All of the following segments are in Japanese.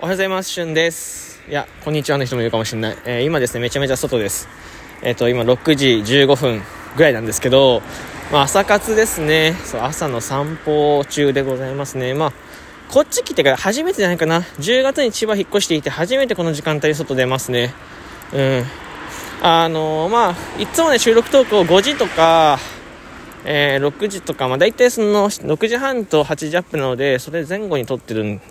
おはようございます、しゅんです。いや、こんにちはの人もいるかもしれない。今ですね、めちゃめちゃ外です。今6時15分ぐらいなんですけど、朝活ですね。そう、朝の散歩中でございますね。こっち来てから初めてじゃないかな。10月に千葉引っ越していて初めてこの時間帯外出ますね。いつもね、収録投稿5時とか6時とか、だいたいその6時半と8時アップなので、それ前に撮ってるんで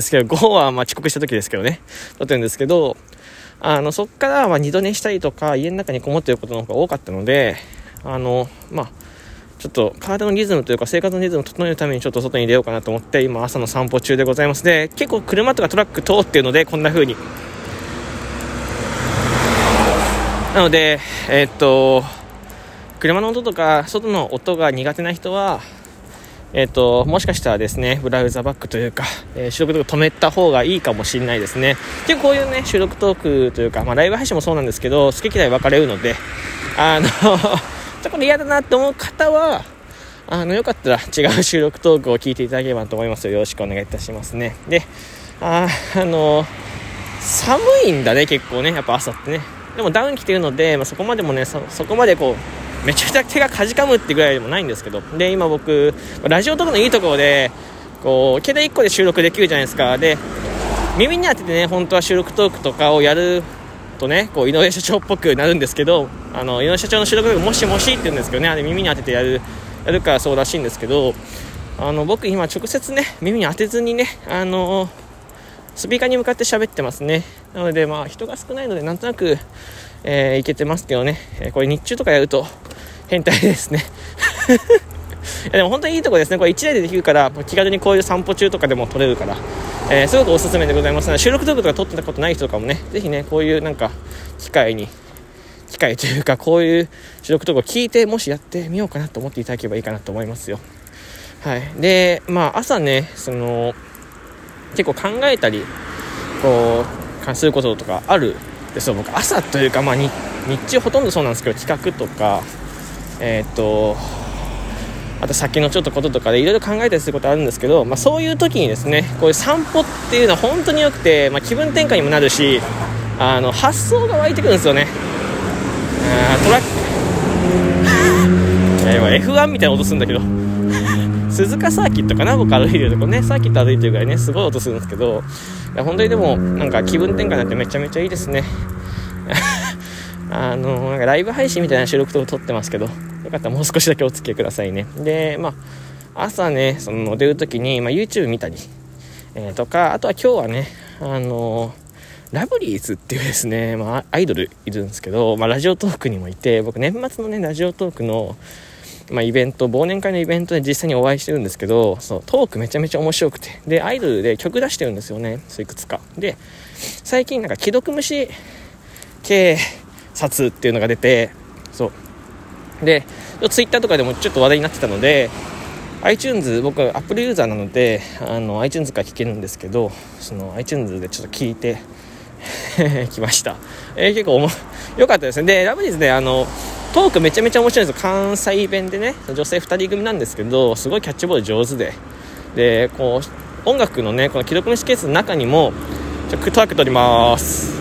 すけど、5は遅刻した時ですけどね、撮ってるんですけど、そっから二度寝したりとか家の中にこもっていることの方が多かったので、ちょっと体のリズムというか生活のリズムを整えるためにちょっと外に出ようかなと思って、今朝の散歩中でございます。で、結構車とかトラック通っているので、こんな風になので、車の音とか外の音が苦手な人はもしかしたらですね、ブラウザバックというか、収録とか止めた方がいいかもしれないですね。で、こういうね、収録トークというか、ライブ配信もそうなんですけど、好き嫌い分かれるので、ちょっと嫌だなって思う方は、よかったら違う収録トークを聞いていただければと思います。よろしくお願いいたしますね。で、寒いんだね、結構ね、やっぱ朝ってね。でもダウン着てるので、そこまでもね、そこまでこう、めちゃくちゃ手がかじかむってぐらいでもないんですけど、で、今僕ラジオトークのいいところでこう携帯1個で収録できるじゃないですか。で、耳に当ててね、本当は収録トークとかをやるとね、こう井上社長っぽくなるんですけど、井上社長の収録トークもしもしって言うんですけどね、あれ耳に当ててやるからそうらしいんですけど、僕今直接ね、耳に当てずにね、スピーカーに向かって喋ってますね。なので人が少ないのでなんとなくいけてますけどね、これ日中とかやると変態ですねいや、でも本当にいいとこですね。これ1台でできるから、気軽にこういう散歩中とかでも撮れるから、すごくおすすめでございます。収録トークとか撮ってたことない人とかもね、ぜひね、こういうなんか機会というか、こういう収録トークを聞いて、もしやってみようかなと思っていただければいいかなと思いますよ。はい。で、朝ね、結構考えたりこう関することとかあるで、そう、僕朝というか、日中ほとんどそうなんですけど、企画とかあと先のちょっとこととかでいろいろ考えたりすることあるんですけど、そういう時にですね、こういう散歩っていうのは本当に良くて、気分転換にもなるし、発想が湧いてくるんですよね。トラック今 F1 みたいな音するんだけど鈴鹿サーキットかな、僕歩いてるとこね、サーキット歩いてるぐらいね、すごい音するんですけど、いや本当にでもなんか気分転換になってめちゃめちゃいいですねなんかライブ配信みたいな収録とか撮ってますけど、よかったらもう少しだけお付き合いくださいね。で、朝ね、出るときに、YouTube 見たり、とか、あとは今日はね、ラブリーズっていうですね、アイドルいるんですけど、ラジオトークにもいて、僕年末のね、ラジオトークのイベント、忘年会のイベントで実際にお会いしてるんですけど、トークめちゃめちゃ面白くて、でアイドルで曲出してるんですよね、いくつかで。最近なんか既読無視警察っていうのが出て、そうでツイッターとかでもちょっと話題になってたので、 iTunes、 僕は Apple ユーザーなのでiTunes から聴けるんですけど、iTunes でちょっと聴いてきました、結構良かったですね。で、ラブリーズでトークめちゃめちゃ面白いんですよ。関西弁でね、女性2人組なんですけど、すごいキャッチボール上手で、でこう音楽のね、この記録無視ケースの中にもトラック撮ります、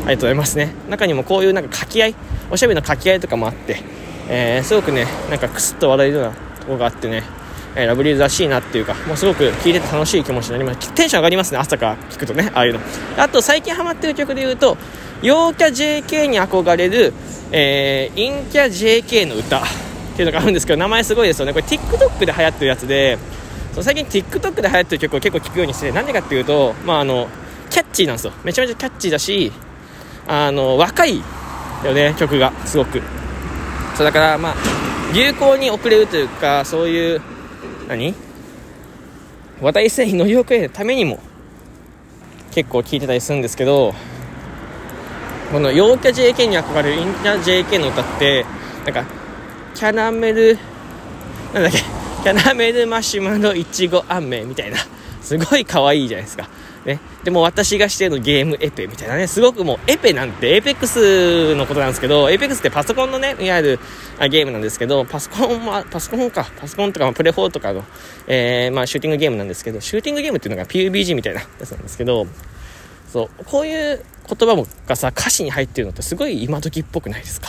ありがとうございますね、中にもこういうなんか掛け合い、おしゃべりの掛け合いとかもあって、すごくね、なんかクスッと笑えるようなところがあってね、ラブリーズらしいなっていうか、もうすごく聴いてて楽しい気持ちになります。テンション上がりますね、朝から聴くとね、ああいうの。あと最近ハマってる曲で言うと、陽キャ JK に憧れる、陰キャ JK の歌っていうのがあるんですけど、名前すごいですよね。これ TikTok で流行ってるやつで、最近 TikTok で流行ってる曲を結構聴くようにして、なんでかっていうと、キャッチーなんですよ。めちゃめちゃキャッチーだし、若いよね、曲がすごく。そうだから流行に遅れるというか、そういう話題性に乗り遅れるためにも結構聴いてたりするんですけど、この陽キャ JK に憧れるインキャ JK の歌って、なんかキャラメルマシュマロいちご飴みたいなすごい可愛いじゃないですか、ね、でも私がしてるのゲームエペみたいなね、すごくもうエペなんてエイペックスのことなんですけど、エイペックスってパソコンのねいわゆるゲームなんですけど、パソコンとかプレ4とかの、シューティングゲームなんですけど、シューティングゲームっていうのが PUBG みたいなやつなんですけど、そうこういう言葉もがさ歌詞に入ってるのってすごい今時っぽくないですか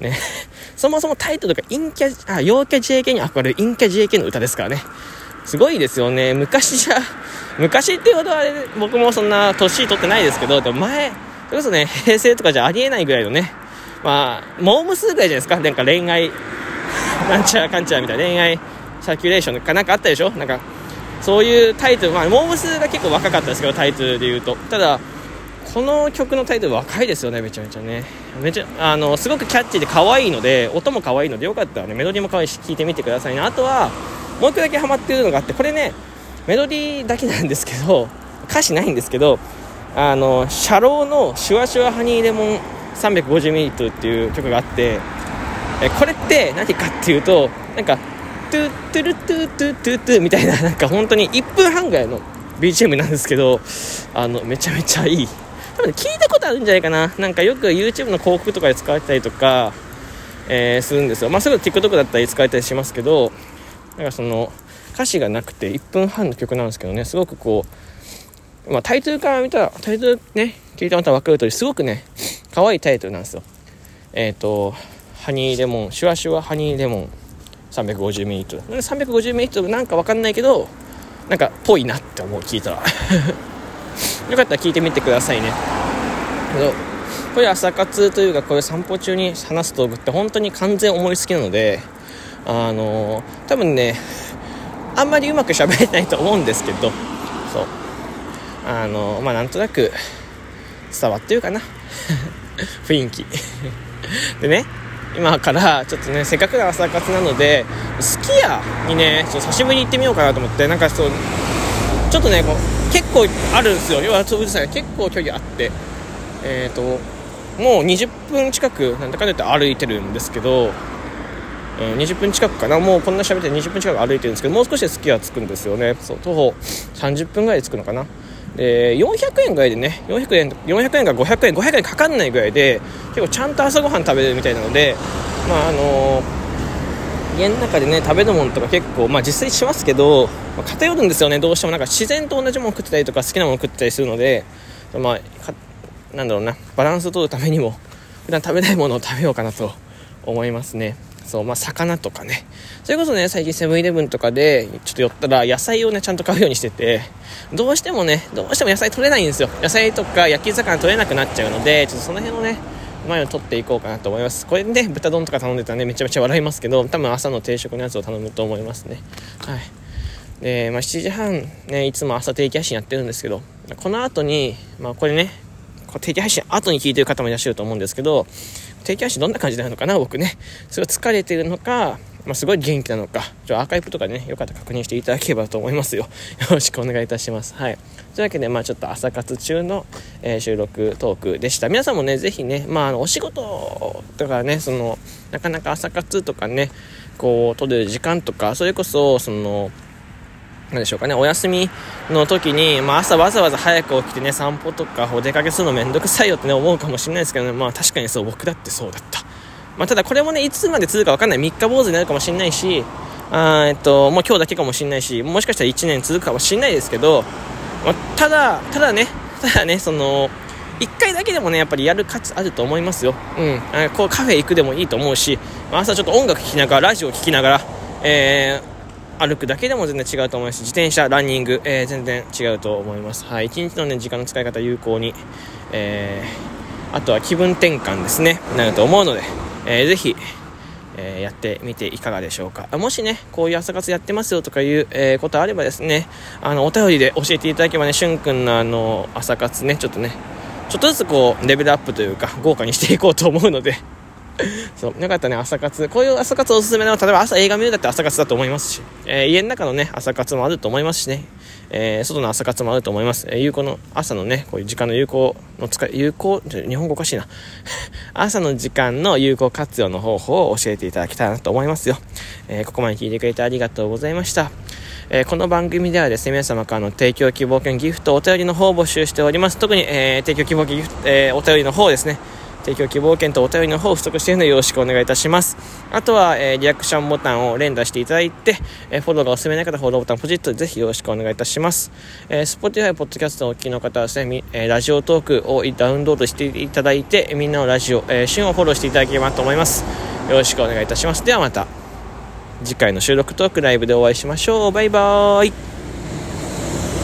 ね。そもそもタイトルが陽キャ JK に憧れる陰キャ JK の歌ですからね。すごいですよね。昔っていうほどは僕もそんな年取ってないですけど、でも前それこそね平成とかじゃありえないぐらいのね、モームスぐらいじゃないですか。なんか恋愛なんちゃらかんちゃらみたいな恋愛サーキュレーションかなんかあったでしょ。なんかそういうタイトル、モームスが結構若かったですけど、タイトルで言うと、ただこの曲のタイトル若いですよね。めちゃめちゃね、すごくキャッチーで可愛いので、音も可愛いので、よかったらねメロディーも可愛いし聴いてみてくださいね。あとはもう一個だけハマってるのがあって、これねメロディーだけなんですけど歌詞ないんですけど、シャローのシュワシュワハニーレモン 350ml っていう曲があって、これって何かっていうと、なんかトゥトゥルトゥトゥトゥトゥみたいな、なんか本当に1分半ぐらいの BGM なんですけど、めちゃめちゃいい。多分聞いたことあるんじゃないかな。なんかよく YouTube の広告とかで使われたりとか、するんですよ。すぐ TikTok だったり使われたりしますけど、なんかその歌詞がなくて1分半の曲なんですけどね、すごくこう、タイトルから見たら、タイトルね聞いてもらったら分かる通り、すごくね可愛いタイトルなんですよ。ハニーレモンシュワシュワハニーレモン 350ml、 350ml なんか分かんないけど、なんかぽいなって思う、聞いたらよかったら聞いてみてくださいね。これ朝活というか、これ散歩中に話す道具って本当に完全思いつきなので、多分ねあんまりうまく喋れないと思うんですけど、そうなんとなく伝わってるかな雰囲気でね、今からちょっとねせっかくの朝活なので、すき家にね久しぶりに行ってみようかなと思って、なんかそうちょっとねこう結構あるんですよ。要はそういうさ結構距離あって、もう20分近くなんだかんだ言って歩いてるんですけど、20分近くかな、もうこんな喋って20分近く歩いてるんですけど、もう少しで月は着くんですよね。そう徒歩30分ぐらいで着くのかな。で400円ぐらいでね、400円が500円、500円かかんないぐらいで結構ちゃんと朝ごはん食べれるみたいなので、家の中でね食べるものとか結構実践しますけど、偏るんですよねどうしても。なんか自然と同じもの食ってたりとか好きなもの食ってたりするので、なんだろうな、バランスを取るためにも普段食べないものを食べようかなと思いますね。そう魚とかね、それこそね最近セブンイレブンとかでちょっと寄ったら野菜をねちゃんと買うようにしてて、どうしても野菜取れないんですよ。野菜とか焼き魚取れなくなっちゃうので、ちょっとその辺をね前を取っていこうかなと思います。これで、ね、豚丼とか頼んでたらねめちゃめちゃ笑いますけど、多分朝の定食のやつを頼むと思いますね。はい。で7時半ねいつも朝定期配信やってるんですけど、この後にこれね定期配信後に聞いてる方もいらっしゃると思うんですけど、定期配信どんな感じなのかな、僕ねすごい疲れてるのか、すごい元気なのか、アーカイブとかでねよかったら確認していただければと思いますよ。よろしくお願いいたします。はい。というわけでちょっと朝活中の、収録トークでした。皆さんもねぜひねお仕事とかね、なかなか朝活とかねこう取れる時間とか、それこそなんでしょうかね、お休みの時に、朝わざわざ早く起きてね散歩とかお出かけするのめんどくさいよってね思うかもしれないですけどね、確かにそう、僕だってそうだった。ただこれもねいつまで続くか分かんない、三日坊主になるかもしれないし、もう今日だけかもしれないし、もしかしたら1年続くかもしれないですけど、ただね1回だけでもねやっぱりやる価値あると思いますよ。こうカフェ行くでもいいと思うし、朝ちょっと音楽聴きながらラジオ聴きながら、歩くだけでも全然違うと思いますし、自転車、ランニング、全然違うと思います。はい。1日のね時間の使い方有効に、あとは気分転換ですねなると思うので、ぜひ、やってみていかがでしょうか。もしねこういう朝活やってますよとかいう、ことあればですね、お便りで教えていただければね、しゅんくんの朝活ねちょっとずつこうレベルアップというか豪華にしていこうと思うのでそうよかったね朝活、こういう朝活おすすめなの、例えば朝映画見るだって朝活だと思いますし、家の中のね朝活もあると思いますしね、外の朝活もあると思います。有効の朝のねこういう時間の有効の使い、有効日本語おかしいな朝の時間の有効活用の方法を教えていただきたいなと思いますよ。ここまで聞いてくれてありがとうございました。この番組ではですね、皆様からの提供希望券ギフトお便りの方を募集しております。特に、提供希望券ギフト、お便りの方ですね、提供希望券とお便りの方を不足しているのでよろしくお願いいたします。あとは、リアクションボタンを連打していただいて、フォローがおすすめない方フォローボタンポチッとぜひよろしくお願いいたします。Spotify ポッドキャストをお聞きの方はですね、ラジオトークをダウンロードしていただいて、みんなのラジオ、旬をフォローしていただければと思います。よろしくお願いいたします。ではまた次回の収録トークライブでお会いしましょう。バイバーイ。